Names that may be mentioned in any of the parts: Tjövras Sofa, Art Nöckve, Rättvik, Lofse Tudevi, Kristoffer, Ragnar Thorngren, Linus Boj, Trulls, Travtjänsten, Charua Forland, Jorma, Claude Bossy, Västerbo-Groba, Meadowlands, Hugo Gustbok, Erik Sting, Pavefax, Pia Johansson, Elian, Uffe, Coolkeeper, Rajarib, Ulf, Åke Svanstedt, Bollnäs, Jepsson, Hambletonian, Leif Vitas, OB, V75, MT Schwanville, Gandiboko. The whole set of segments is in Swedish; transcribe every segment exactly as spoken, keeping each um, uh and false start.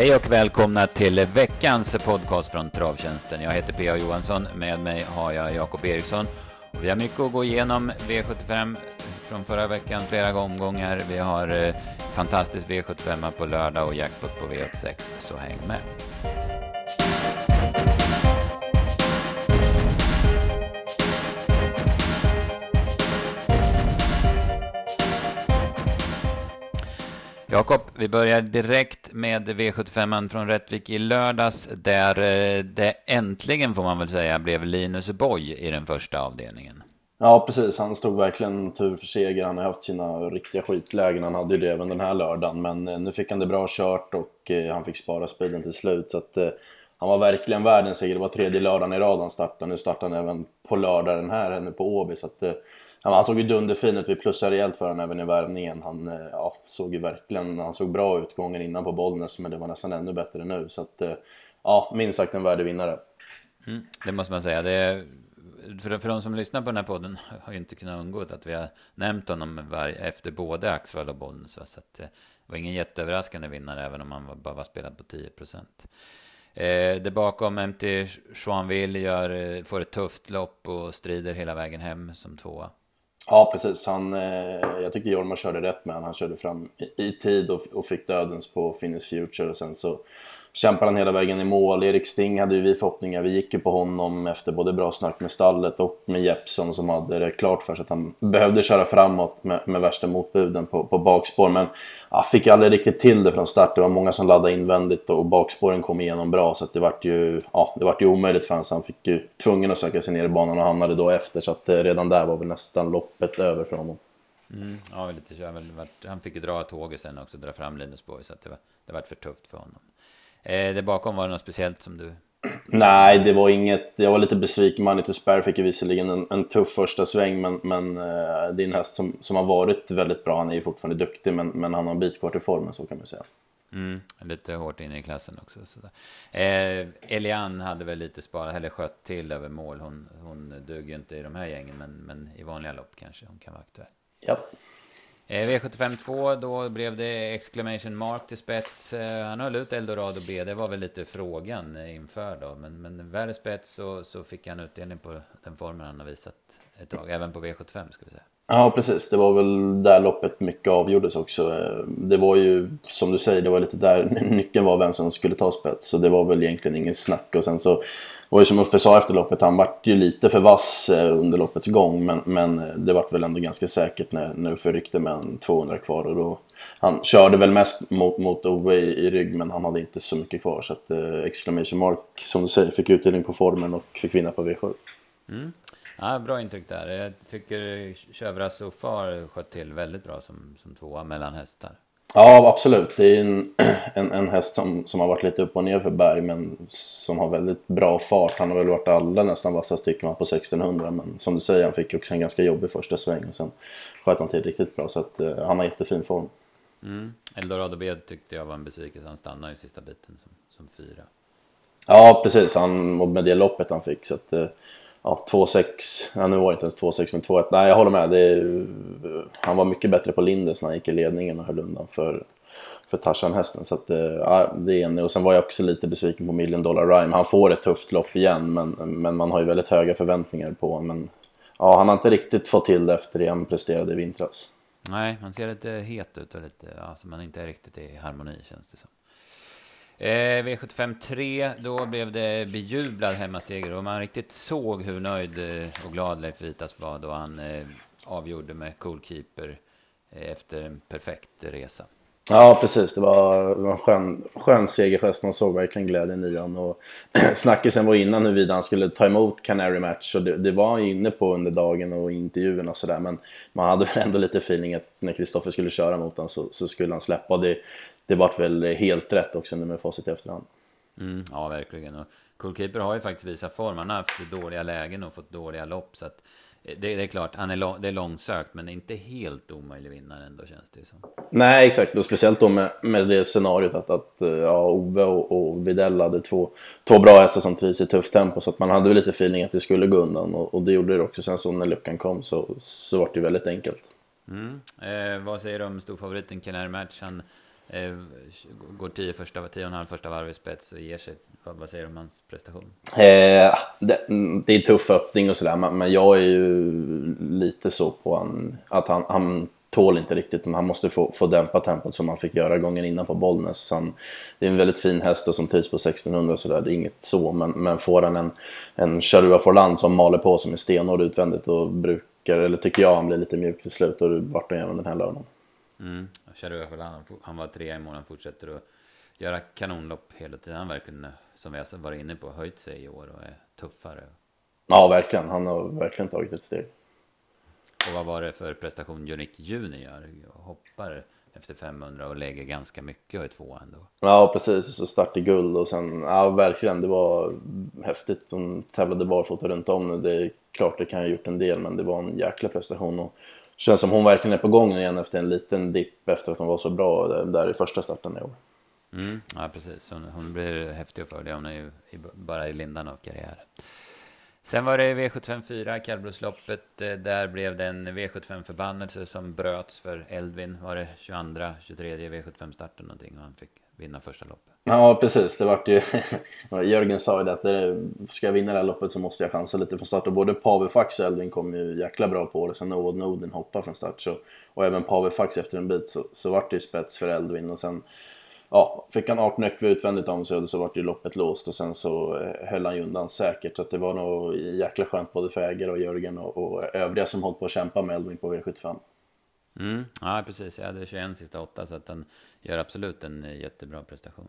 Hej och välkomna till veckans podcast från Travtjänsten. Jag heter Pia Johansson, med mig har jag Jakob Eriksson. Vi har mycket att gå igenom. V sjuttiofem från förra veckan, flera omgångar. Vi har eh, fantastisk V sjuttiofem på lördag och jackpot på V åttiosex, så häng med. Jakob, vi börjar direkt med V sjuttiofem från Rättvik i lördags, där det äntligen, får man väl säga, blev Linus Boj i den första avdelningen. Ja, precis. Han stod verkligen tur för seger. Han har haft sina riktiga skitlägen. Han hade ju det även den här lördagen, men nu fick han det bra kört och han fick spara speeden till slut. Så att han var verkligen världens seger. Det var tredje lördagen i rad han startade. Nu startar han även på lördag den här, nu på O B, så att ja, han såg ju dunderfin ut. Vi plussade rejält för honom även i värvningen. Han ja, såg ju verkligen, han såg bra utgången innan på Bollnäs, men det var nästan ännu bättre nu. Så att, ja, minst sagt en värdevinnare. Mm, det måste man säga. Det är, för, för de som lyssnar på den här podden har ju inte kunnat undgå att vi har nämnt honom var, efter både Axvall och Bollnäs. Så att, det var ingen jätteöverraskande vinnare, även om han var, bara var spelad på tio procent. Eh, det bakom M T Schwanville gör, får ett tufft lopp och strider hela vägen hem som tvåa. Ja, precis. Han, eh, jag tycker Jorma körde rätt med han. Han körde fram i, i tid och, och fick dödens på Finnish Future. Och sen så kämpade han hela vägen i mål. Erik Sting hade ju vi förhoppningar. Vi gick ju på honom efter både bra snack med stallet och med Jepsson, som hade det klart för sig att han behövde köra framåt med, med värsta motbuden på, på bakspår. Men ja, fick aldrig riktigt till det från start. Det var många som laddade invändigt och bakspåren kom igenom bra. Så att det vart ju, ja, det vart ju omöjligt för honom. Han fick ju tvungen att söka sig ner i banan och hamnade då efter. Så att eh, redan där var väl nästan loppet över för honom. Mm, ja, lite så. Han fick ju dra tåget sen också, dra fram Linus Boj. Så att det var, det var för tufft för honom. Eh, det bakom, var det något speciellt som du... Nej, det var inget. Jag var lite besviken. Manitus Berg fick ju visserligen en, en tuff första sväng, men, men eh, det är en häst som, som har varit väldigt bra. Han är ju fortfarande duktig, men, men han har en bit kvar till formen, så kan man säga. Mm, lite hårt inne i klassen också. Sådär. Eh, Elian hade väl lite sparat, eller skött till över mål. Hon, hon duger inte i de här gängen, men, men i vanliga lopp kanske hon kan vara aktuell. Ja. V sjuttiofem två, då blev det exclamation mark till spets. Han höll ut Eldorado B, det var väl lite frågan inför då. Men, men värre spets så, så fick han utdelning på den formen han har visat ett tag, även på V sjuttiofem ska vi säga. Ja, precis. Det var väl där loppet mycket avgjordes också. Det var ju, som du säger, det var lite där nyckeln var vem som skulle ta spets. Så det var väl egentligen ingen snack. Och sen så var ju, som Uffe sa efter loppet, han var ju lite för vass under loppets gång. Men, men det var väl ändå ganska säkert när, när Uffe ryckte med en tvåhundra kvar. Och då, han körde väl mest mot, mot Ove i, i rygg, men han hade inte så mycket kvar. Så att eh, exclamation mark, som du säger, fick utdelning på formen och fick vinna på V sju. Mm. Ja, bra intryck där. Jag tycker Tjövras Sofa har skött till väldigt bra som, som tvåa mellan hästar. Ja, absolut. Det är en, en, en häst som, som har varit lite upp och ner för Berg, men som har väldigt bra fart. Han har väl varit alla nästan vassa stycken på sextonhundra, men som du säger, han fick också en ganska jobbig första sväng och sen sköt han till riktigt bra, så att eh, han har jättefin form. Mm. Eldorado B tyckte jag var en besvikelse. Han stannade i sista biten som, som fyra. Ja, precis. Han, och med det loppet han fick, så att... Eh, Ja, två sex, ja, nu var det inte ens två sex men två ett. Nej, jag håller med, det är, han var mycket bättre på Lindes när han gick i ledningen och höll undan för, för Tarsan-hästen. Så att, ja, det är en. Och sen var jag också lite besviken på Million Dollar Rhyme. Han får ett tufft lopp igen, men, men man har ju väldigt höga förväntningar på honom. Men ja, han har inte riktigt fått till det efter det han presterade i vintras. Nej, han ser lite het ut och lite, ja, som man inte är riktigt i harmoni, känns det som. Eh, V sjuttiofem tre, då blev det bejublad hemmaseger, och man riktigt såg hur nöjd och glad Leif Vitas var då han eh, avgjorde med Coolkeeper eh, efter en perfekt resa. Ja, precis. Det var, det var en skön, skön segergest. Man såg verkligen glädjen i han. Och snackisen var innan huruvida han skulle ta emot Canary Match. Och det, det var han inne på under dagen och intervjuerna och sådär. Men man hade väl ändå lite feeling att när Kristoffer skulle köra mot honom så, så skulle han släppa. Det, det var väl helt rätt också nu med facit i efterhand. Mm, ja, verkligen. Och Coolkeeper har ju faktiskt visat form. Han har haft dåliga lägen och fått dåliga lopp. Så att det, det är klart, han är lång, det är långsökt, men inte helt omöjlig vinnare ändå, känns det ju som. Nej, exakt. Och speciellt då med, med det scenariot att, att ja, Ove och, och Videll hade två, två bra hästar som trivs i tufft tempo. Så att man hade väl lite feeling att det skulle gå undan. Och, och det gjorde det också. Sen så när luckan kom så, så var det ju väldigt enkelt. Mm. Eh, vad säger du om storfavoriten Canary Match? Han Eh, går tio första, tio och en halv första varv i spets och ger sig. Vad, vad säger du om hans prestation? Eh, det, det är tuff öppning och sådär, men, men jag är ju lite så på han, att han, han tål inte riktigt, men han måste få, få dämpa tempot som han fick göra gången innan på Bollnäs. Han, det är en väldigt fin häst och som trivs på sextonhundra och sådär, det är inget så, men, men får han en, en Charua Forland som maler på som är stenhård utvändigt och brukar, eller tycker jag han blir lite mjuk till slut och vart han gör den här lördagen. Mm, Charua Forland, han var trea i månaden, fortsätter att göra kanonlopp hela tiden. Han verkligen, som vi har varit inne på, höjt sig i år och är tuffare. Ja, verkligen, han har verkligen tagit ett steg. Och vad var det för prestation Jörgen Junior hoppar efter femhundra och lägger ganska mycket i tvåan ändå? Ja, precis. Så start i guld och sen, ja verkligen, det var häftigt. De tävlade barfota runt om nu. Det är klart det kan ha gjort en del, men det var en jäkla prestation. Och känns som hon verkligen är på gång igen efter en liten dipp efter att hon var så bra där i första starten i år. Mm, ja, precis. Hon, hon blir häftig att följa. Hon är ju bara i lindan av karriären. Sen var det V sjuttiofem fyra, kallblodsloppet. Där blev det en V sjuttiofem-förbannelse som bröts för Elvin. Var det tjugoandra, tjugotredje V sjuttiofem-starten någonting och han fick vinna första loppet? Ja, precis. Det vart ju... Jörgen sa ju att ska jag vinna det här loppet så måste jag chansa lite från start. Och både Pavefax och Elvin kom ju jäkla bra på det. Sen Ove Norden hoppade från start. Så, och även Pavefax efter en bit så, så vart det ju spets för Elvin. Och sen... Ja, fick han Art Nöckve utvändigt om sig och så var det ju loppet låst och sen så höll han ju undan säkert. Så att det var nog jäkla skönt både för Äger och Jörgen och, och övriga som hållit på att kämpa med Elvin på V sjuttiofem. Mm, ja, precis. Jag hade tjugoett sista åtta så att han gör absolut en jättebra prestation.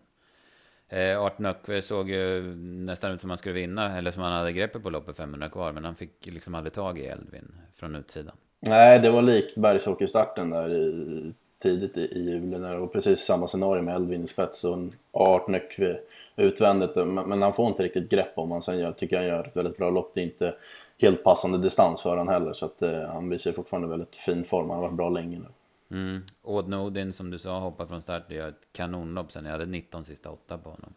Eh, Art Nöckve såg ju nästan ut som han skulle vinna eller som han hade greppet på loppet femhundra kvar, men han fick liksom aldrig tag i Elvin från utsidan. Nej, det var likt Bergshockeystarten där i... tidigt i, i julen när det var precis samma scenario med Elvin i spets och Art Nöckve utvändigt, men, men han får inte riktigt grepp om han sen gör, tycker han gör ett väldigt bra lopp. Det är inte helt passande distans för han heller, så att eh, han visar fortfarande väldigt fin form, han har varit bra länge nu. Mm. Odin Odin som du sa hoppar från start, det gör ett kanonlopp sen, jag hade nitton sista åtta på honom.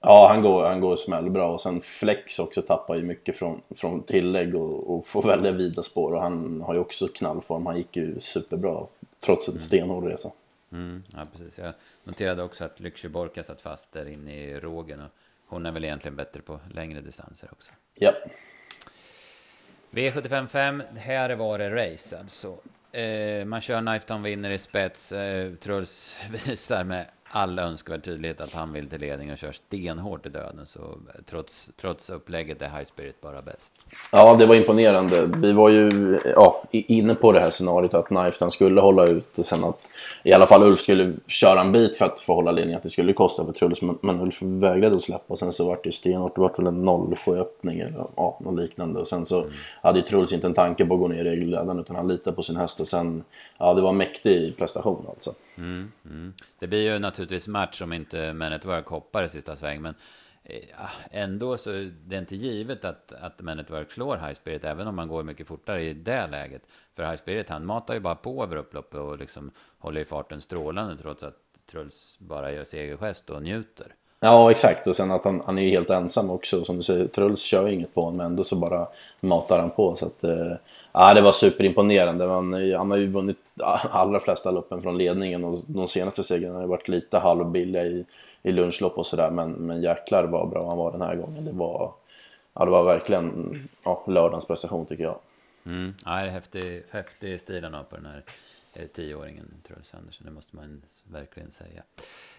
Ja, han går, han går smällbra och sen Flex också tappar ju mycket från, från tillägg och, och får väldigt vida spår och han har ju också knallform, han gick ju superbra trots ett stenhård resa. Mm, ja, precis. Jag noterade också att Lyxeborka satt fast där inne i rågen och hon är väl egentligen bättre på längre distanser också. Ja. V sjuttiofem fem, här var det race alltså. Eh, man kör Knifetown vinner i spets. Eh, Trulls visar med all önskvärd tydlighet att han vill till ledning och kör stenhårt i döden. Så trots, trots upplägget är High Spirit bara bäst. Ja, det var imponerande. Vi var ju ja, inne på det här scenariot att Knifetown skulle hålla ut och sen att i alla fall Ulf skulle köra en bit för att få hålla ledningen, att det skulle kosta för Trulls. Men, men Ulf vägrade att släppa och sen så var det ju stenhårt. Det var väl en noll sju-öppning eller ja, något liknande. Och sen så mm. hade ju Trulls inte en tanke på att gå ner i regelledaren utan han litade på sin häst och sen, ja det var en mäktig prestation alltså. Mm, mm. Det blir ju naturligt naturligtvis match om inte Man at Work hoppar i sista sväng, men ja, ändå så det är inte givet att, att Man at Work slår High Spirit även om man går mycket fortare i det läget, för High Spirit han matar ju bara på över upploppet och liksom håller i farten strålande trots att Trulls bara gör segergest och njuter. Ja, exakt, och sen att han, han är ju helt ensam också, som du säger, Trulls kör inget på honom men ändå så bara matar han på, så att eh... Ja, det var superimponerande. Han, han har ju vunnit allra flesta loppen från ledningen och de senaste segrarna har varit lite halvbilliga i, i lunchlopp och sådär, men, men jäklar vad bra han var den här gången. Det var, ja, det var verkligen ja, lördagens prestation tycker jag. Mm. Ja, det är häftig, häftig stilen på den här eh, tioåringen Trulls Andersson, det måste man verkligen säga.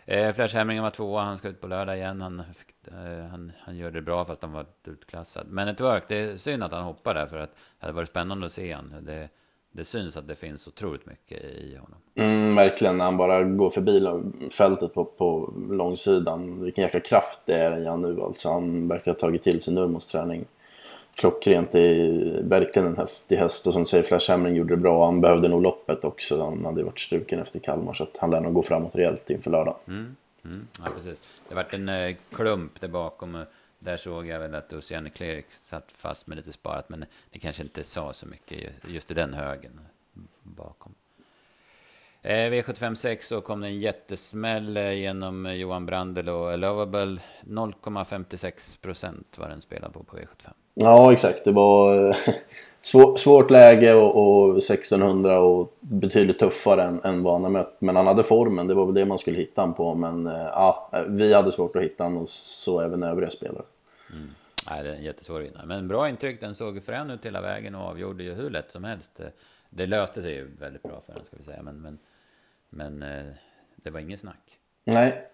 Eh, Flash Hemmingen var tvåa, han ska ut på lördag igen. Han, fick, eh, han, han gör det bra fast han var utklassad. Men ett work, det är synd att han hoppar där för att det hade varit spännande att se han. Det, det syns att det finns otroligt mycket i honom. Mm, verkligen, när han bara går förbi fältet på, på långsidan. Vilken jäkla kraft det är i han nu. Alltså, han verkar ha tagit till sin urmålsträning. Klockrent i verkligen en häftig häst. Och som säger Flash Hemming gjorde det bra. Han behövde nog loppet också. Han hade varit struken efter Kalmar. Så att han lär nog gå framåt rejält inför lördag. Mm, mm, ja, precis. Det var en eh, klump där bakom. Där såg jag väl att Ocean Cleric satt fast med lite sparat. Men det kanske inte sa så mycket just i den högen bakom. Eh, V sjuttiofem sex så kom det en jättesmäll genom Johan Brandel och Lovable. noll komma femtiosex procent var den spelad på på V sjuttiofem. Ja, exakt. Det var svår, svårt läge och, och sextonhundra och betydligt tuffare än, än vad han har mött. Men han hade formen, det var väl det man skulle hitta han på. Men ja, vi hade svårt att hitta han och så även övriga spelare. Mm. Nej, det är en jättesvår vinnare. Men bra intryck, den såg frän ut hela vägen och avgjorde ju hur lätt som helst. Det löste sig ju väldigt bra för den, ska vi säga. Men, men, men det var ingen snack. Nej.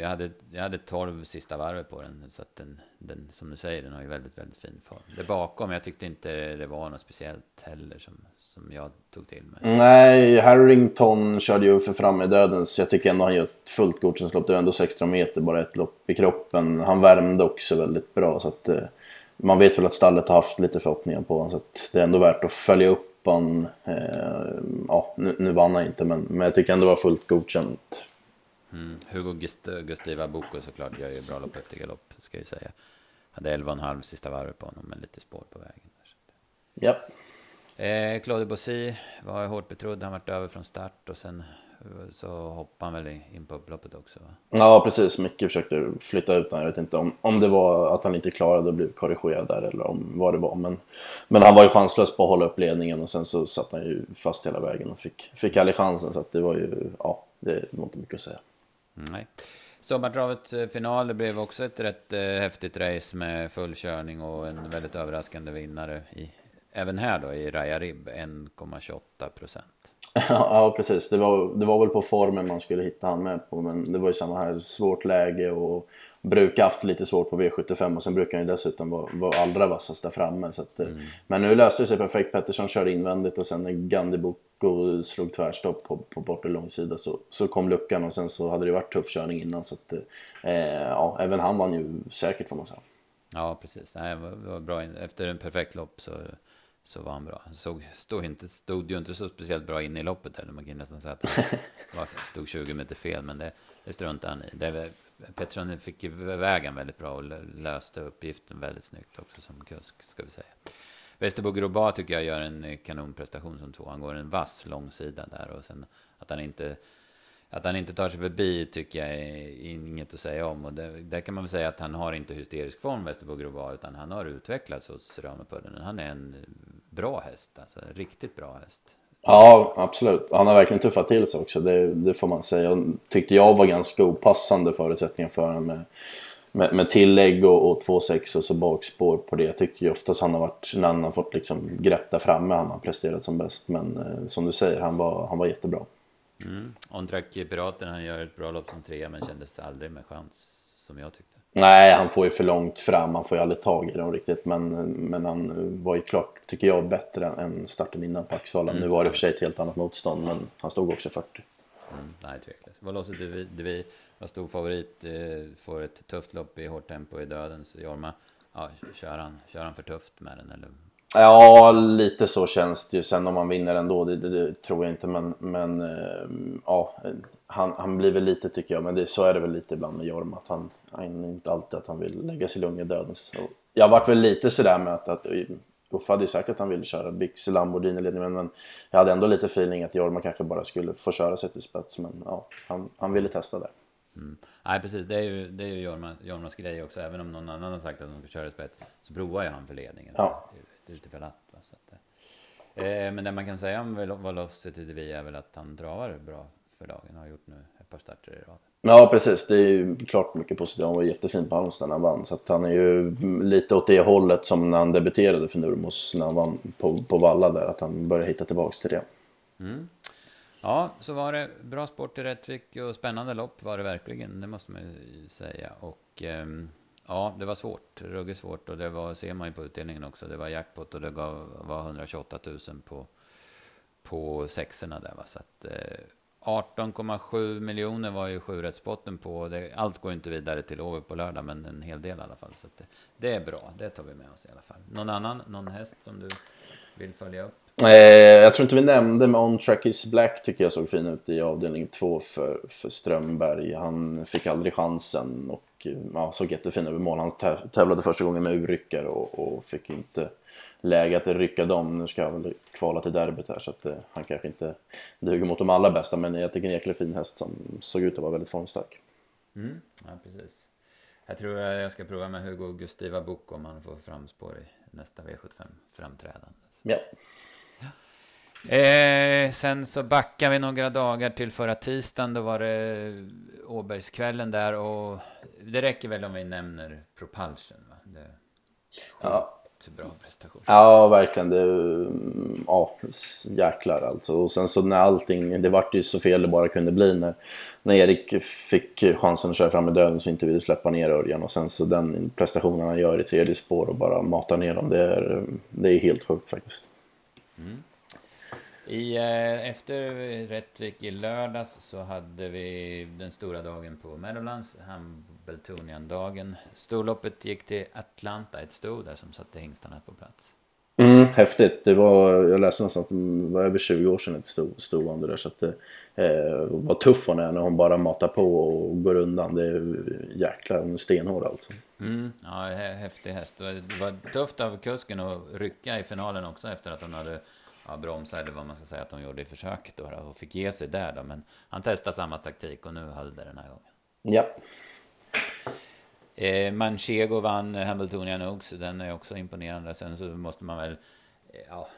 Jag hade, jag hade tolv sista varv på den. Så att den, den, som du säger, den har ju väldigt, väldigt fin form. Det bakom, jag tyckte inte det var något speciellt heller som, som jag tog till mig. Nej, Harrington körde ju för fram i dödens. Jag tycker ändå han gör ett fullt godkänslopp. Det var ändå sexton meter, bara ett lopp i kroppen. Han värmde också väldigt bra. Så att, man vet väl att stallet har haft lite förhoppningar på honom. Så att det är ändå värt att följa upp honom. Ja, nu, nu vann han inte, men, men jag tycker ändå det var fullt godkänt. Mm. Hugo Gustbok såklart gör ju bra lopp efter galopp, ska jag säga. Hade elva och en halv sista varv på honom, men lite spår på vägen där. Yep. eh, Claude Bossy var hårt betrodd, han varit över från start och sen så hoppade han väl in på upploppet också, va? Ja precis, Micke försökte flytta ut han. Jag vet inte om, om det var att han inte klarade och blev korrigerad där eller om vad det var, men, men han var ju chanslös på att hålla upp ledningen och sen så satt han ju fast hela vägen och fick, fick aldrig chansen, så att det var ju, ja, det var inte mycket att säga. Nej. Sommartravets final blev också ett rätt eh, häftigt race med full körning och en väldigt överraskande vinnare i, även här då i Rajarib, en komma tjugoåtta procent. Ja precis, det var, det var väl på formen man skulle hitta han med på, men det var ju samma här, svårt läge och brukar haft lite svårt på V sjuttiofem och sen brukar han ju dessutom vara, vara allra vassast där framme, så att, mm. Men nu löste det sig perfekt. Pettersson körde invändigt och sen när Gandiboko slog tvärstopp på, på bortre långsida så, så kom luckan och sen så hade det varit tuff körning innan, så att, eh, ja, även han vann ju säkert får man säga. Ja precis, nej, det var bra. Efter en perfekt lopp så, så var han bra. Såg, stod, inte, stod ju inte så speciellt bra in i loppet här, man kan nästan säga att han stod tjugo meter fel, men det, det struntade han i. Det var, Pettersson fick vägen väldigt bra och löste uppgiften väldigt snyggt också som kusk, ska vi säga. Västerbo-Groba tycker jag gör en kanonprestation som två. Han går en vass långsida där och sen att han inte, att han inte tar sig förbi tycker jag är inget att säga om. Och det, där kan man väl säga att han har inte hysterisk form, Västerbo-Groba, utan han har utvecklats hos Römepudden. Han är en bra häst, alltså en riktigt bra häst. Ja, absolut. Han har verkligen tuffat till sig också, det, det får man säga. Jag tyckte jag var ganska opassande förutsättningar för honom med, med, med tillägg och, och två sex och så bakspår på det. Jag tyckte ju oftast han har varit, när han har fått liksom grepp där framme, han har presterat som bäst. Men eh, som du säger, han var, han var jättebra. Mm. Ontrack Piraten, han gör ett bra lopp som trea men kändes aldrig med chans som jag tyckte. Nej, han får ju för långt fram, han får ju aldrig tag i dem riktigt, men, men han var ju klart, tycker jag, bättre än starten innan på Axvallan. Mm. Nu var det för sig ett helt annat motstånd, men han stod också fyrtio. Mm, nej, tveklöst. Vad låser du, du var stor favorit, eh, får ett tufft lopp i hårt tempo i döden, så Jorma, ja, kör han, kör han för tufft med den, eller? Ja, lite så känns det ju. Sen om man vinner ändå, det, det, det tror jag inte, men, men eh, ja, han, han blir väl lite, tycker jag, men det, så är det väl lite ibland med Jorma, att han, han inte alltid att han vill lägga sig lugn i döden. Så jag har varit väl lite sådär med att, att Uffe hade ju sagt att han ville köra Bix Lamborghini-ledningen, men jag hade ändå lite feeling att Jorma kanske bara skulle få köra sig till spets, men ja, han, han ville testa där. Mm. Nej precis, det är ju, det är ju Jorma, Jormas grej också, även om någon annan har sagt att de ska köra spets, så provar ju han för ledningen. Ja. Utifrån att, va, så att eh, men det man kan säga om vad Lofse Tudevi är väl att han drar bra för dagen, har gjort nu ett par starter i rad. Ja precis, det är ju klart mycket positivt. Han var jättefin på Halmstad när han vann, så att han är ju lite åt det hållet som när han debuterade för Nurmos när han vann på, på Valla där, att han började hitta tillbaka till det. Mm. Ja, så var det bra sport i Rättvik och spännande lopp var det verkligen, det måste man ju säga. Och ehm, ja, det var svårt, ruggigt svårt, och det var, ser man ju på utdelningen också, det var jackpot och det gav, var etthundratjugoåtta tusen på, på sexorna där, va, så att eh, arton komma sju miljoner var ju sjurättspotten på, det, allt går inte vidare till Ove på lördag, men en hel del i alla fall, så att det, det är bra, det tar vi med oss i alla fall. Någon annan, någon häst som du vill följa upp? Eh, jag tror inte vi nämnde, men On Track Is Black tycker jag såg fin ut i avdelning två för, för Strömberg. Han fick aldrig chansen och ja, såg jättefin över mål. Han tävlade första gången med urryckare och, och fick inte läge att rycka dem. Nu ska han väl kvala till derbyt här, så att eh, han kanske inte duger mot de allra bästa, men jag tycker en jäkla fin häst som såg ut att vara väldigt formstark. Mm, ja, precis. Jag tror jag ska prova med Hugo Gustbok om han får framspår i nästa V sjuttiofem-framträdande. Ja. Eh, sen så backar vi några dagar till förra tisdagen. Då var det Åbergskvällen där, och det räcker väl om vi nämner Propulsion, va? Det är ja. Bra prestation. Ja, verkligen. Det, ja, jäklar alltså. Och sen så när allting, det vart ju så fel det bara kunde bli när, när Erik fick chansen att köra fram med döden så inte ville släppa ner Örjan, och sen så den prestationen han gör i tredje spår och bara matar ner dem, det är, det är helt sjukt faktiskt. Mm. I, eh, efter Rättvik i lördags så hade vi den stora dagen på Meadowlands, Hambletonian-dagen. Storloppet gick till Atlanta, ett stod där som satte hingstarna på plats. Mm, häftigt. Det var, jag läste någonstans att det var över tjugo år sedan ett stod, stod om det där, så att det eh, var tuff hon är när hon bara matar på och går undan. Det är jäkla stenhård alltså. Mm, ja, häftig häst. Det var tufft av kusken att rycka i finalen också efter att hon hade... Ja, bromsar eller vad man ska säga att de gjorde i försöket då, och fick ge sig där då, men han testade samma taktik och nu höll det den här gången. Ja. Eh, Manchego vann Hambletonian Oaks, den är också imponerande. Sen så måste man väl ja,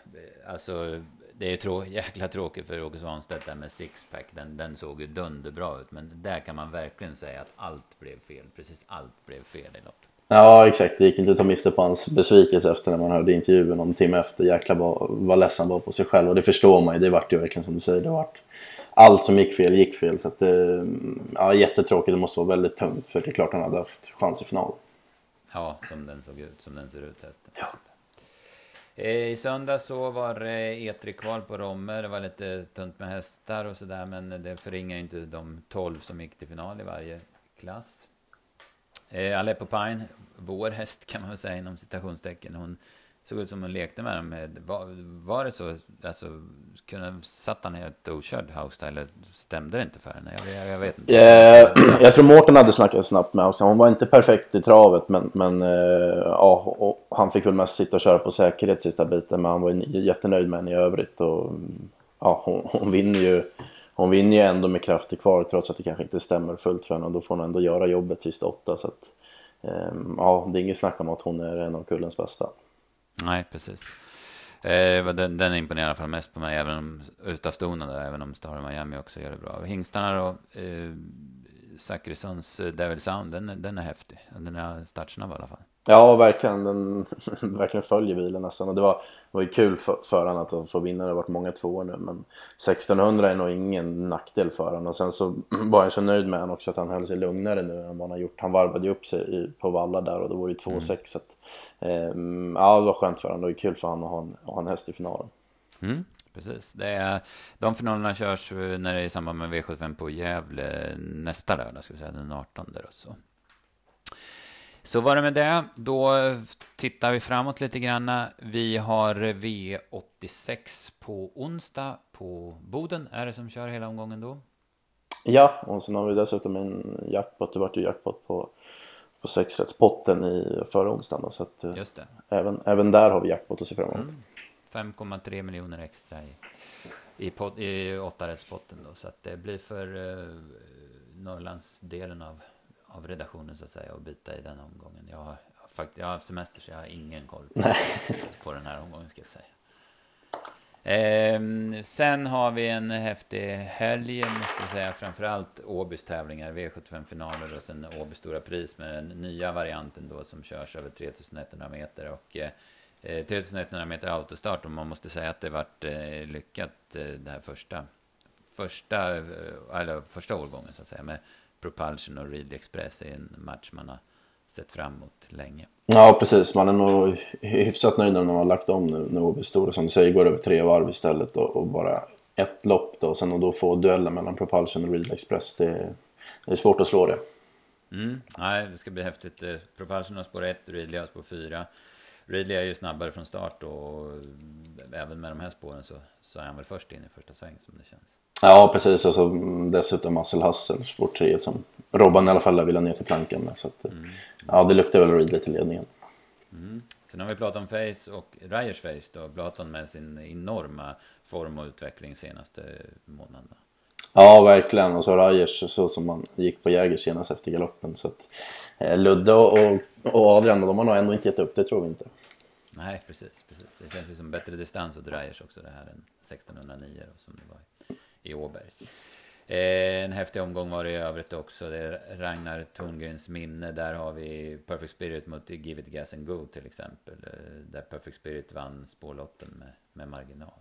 alltså det är trå- jäkla tråkigt för Åke Svanstedt där med sixpack, den, den såg ju dunderbra ut, men där kan man verkligen säga att allt blev fel, precis allt blev fel i loppet. Ja, exakt. Det gick inte att ta miste på hans besvikelse efter när man hörde intervjun om timme efter. Jäklar vad, vad ledsen var på sig själv. Och det förstår man ju. Det vart ju verkligen som du säger. Det vart allt som gick fel, gick fel. Så att, ja, jättetråkigt. Det måste vara väldigt tungt. För det är klart han hade haft chans i final. Ja, som den såg ut. Som den ser ut hästen. Ja. I söndag så var det E tre-kval på Romme. Det var lite tunt med hästar och sådär. Men det förringar inte de tolv som gick till final i varje klass. Eh, Aleppo Pine, vår häst kan man väl säga inom citationstecken, hon såg ut som hon lekte med dem med, var, var det så, alltså kunde, satt han helt okörd House eller stämde det inte för henne? Jag, jag vet inte. Eh, jag tror Mårten hade snackat snabbt med House, hon var inte perfekt i travet men, men eh, ja, och han fick väl mest sitta och köra på säkerhet sista biten, men han var jättenöjd med henne i övrigt och ja, hon, hon vinner ju. Hon vinner ju ändå med krafter kvar trots att det kanske inte stämmer fullt för henne, och då får hon ändå göra jobbet sista åtta. Så att, eh, ja, det är inget snack om att hon är en av kullens bästa. Nej, precis. Eh, den, den imponerar i alla fall mest på mig, även om utavstonen där, även om Star Miami också gör det bra. Hingstarna då, eh, Zachrissons Devil Sound, den, den är häftig. Den är startsnabb i alla fall. Ja, verkligen. Den verkligen följer bilen nästan. Och det var, var ju kul för, för han att få vinna. Det har varit många två år nu. Men sextonhundra är nog ingen nackdel för han. Och sen så var jag så nöjd med han också att han höll sig lugnare nu än vad han har gjort. Han varvade ju upp sig i, på Valla där och då var det ju två sex. Mm. Så att, eh, ja, det var skönt för han. Det var ju kul för han att ha en, ha en häst i finalen. Mm, precis. Det är, de finalerna körs när det är i samband med V sjuttiofem på Gävle nästa lördag, ska vi säga, den artonde och så. Så var det med det. Då tittar vi framåt lite grann. Vi har V åttiosex på onsdag på Boden. Är det som kör hela omgången då? Ja, och sen har vi dessutom en jackpot. Det vart ju jackpot på, på sexrättspotten i förra onsdagen. Så att, just det. Även, även där har vi jackpot att se fram emot. Mm. fem komma tre miljoner extra i, i, pot, i åttarättspotten då. Så att det blir för eh, Norrlandsdelen av... av redaktionen så att säga och bita i den omgången. Jag har faktiskt jag har haft semester så jag har ingen koll på, på den här omgången ska jag säga. Eh, sen har vi en häftig helg måste jag säga, framförallt Åbys tävlingar, V sjuttiofem-finaler och sen Åbys stora pris med den nya varianten då som körs över tretusenetthundra meter och eh, tretusenetthundra meter autostart, och man måste säga att det varit eh, lyckat eh, det här första första eh, eller första årgången så att säga med Propulsion och Reed Express är en match man har sett fram emot länge. Ja, precis. Man är nog hyfsat nöjd när man har lagt om nu. Nu består det som du säger, går över tre varv istället och, och bara ett lopp då. Och sen och då få duellen mellan Propulsion och Reed Express. Det, det är svårt att slå det. Mm. Nej, det ska bli häftigt. Propulsion har spår ett, Reedley har spår fyra. Reedley är ju snabbare från start och även med de här spåren så, så är han väl först in i första sväng som det känns. Ja, precis. Och så dessutom Marcel Hassel, sport tre, som Robban i alla fall vill ha ner till plankan med. Så att, mm. ja, det luktar väl Reedley till ledningen. Mm. Sen har vi Platon Face och Ryers Face då. Platon med sin enorma form och utveckling senaste månaderna. Ja, verkligen. Och så Ryers, så som man gick på Jäger senast efter galoppen. Så att, Ludde och, och Adrian, de har nog ändå inte gett upp, det tror vi inte. Nej, precis, precis. Det känns ju som bättre distans och Dreyers också det här än sexton hundra nio som det var i Åbergs. En häftig omgång var det i övrigt också. Det är Ragnar Thorngrens minne. Där har vi Perfect Spirit mot Give It Gas and Go till exempel. Där Perfect Spirit vann spårlotten med, med marginal.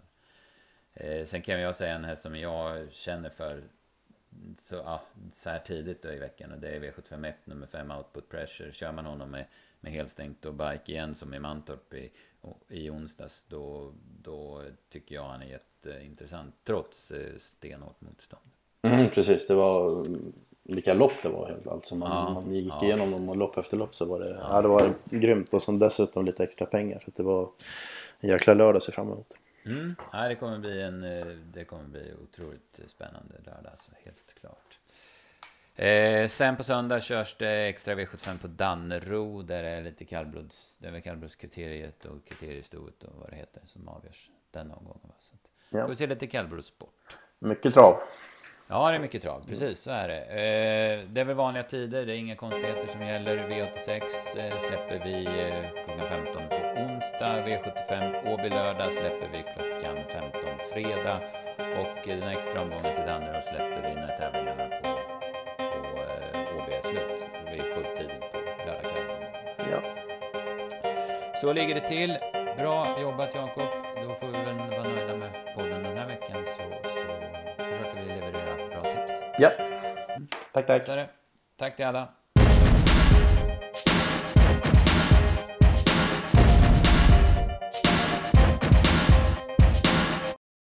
Sen kan jag säga en häst som jag känner för så, ja, så här tidigt då i veckan, och det är V sjuttiofem ett nummer fem Output Pressure. Kör man honom med, med helstängt och bike igen som i Mantorp i, i onsdags, då, då tycker jag han är jätteintressant trots stenhårt motstånd. Mm, precis, det var vilka lopp det var helt allt som man, ja, man gick ja, igenom dem, och lopp efter lopp så var det, ja. Ja, det var grymt, och som dessutom lite extra pengar, så det var en jäkla lördag att se fram emot. Mm. Ja, det kommer bli en det kommer bli otroligt spännande lördag, alltså helt klart. Eh, sen på söndag körs det extra V sjuttiofem på Dannero, där det är lite kallblods, det är kallblodskriteriet och kriteriestoet och vad det heter som avgörs den omgången, va, så att, ja. Får se lite kallblodssport. Mycket trav. Ja, det är mycket trav, precis, så är det. Eh, det är väl vanliga tider, det är inga konstigheter som gäller. V åttiosex eh, släpper vi eh, klockan femton på onsdag. V sjuttiofem Åby lördag släpper vi klockan femton fredag. Och eh, den extra omgången till Danderö släpper vi när tävlingarna på, på eh, Åby är slut. V sju på lördag kväll. Ja. Så ligger det till. Bra jobbat, Jakob. Då får vi väl vara nöjda med podden den här veckan, så, så försöker vi leverera bra tips. Ja, tack, tack. Tack till alla.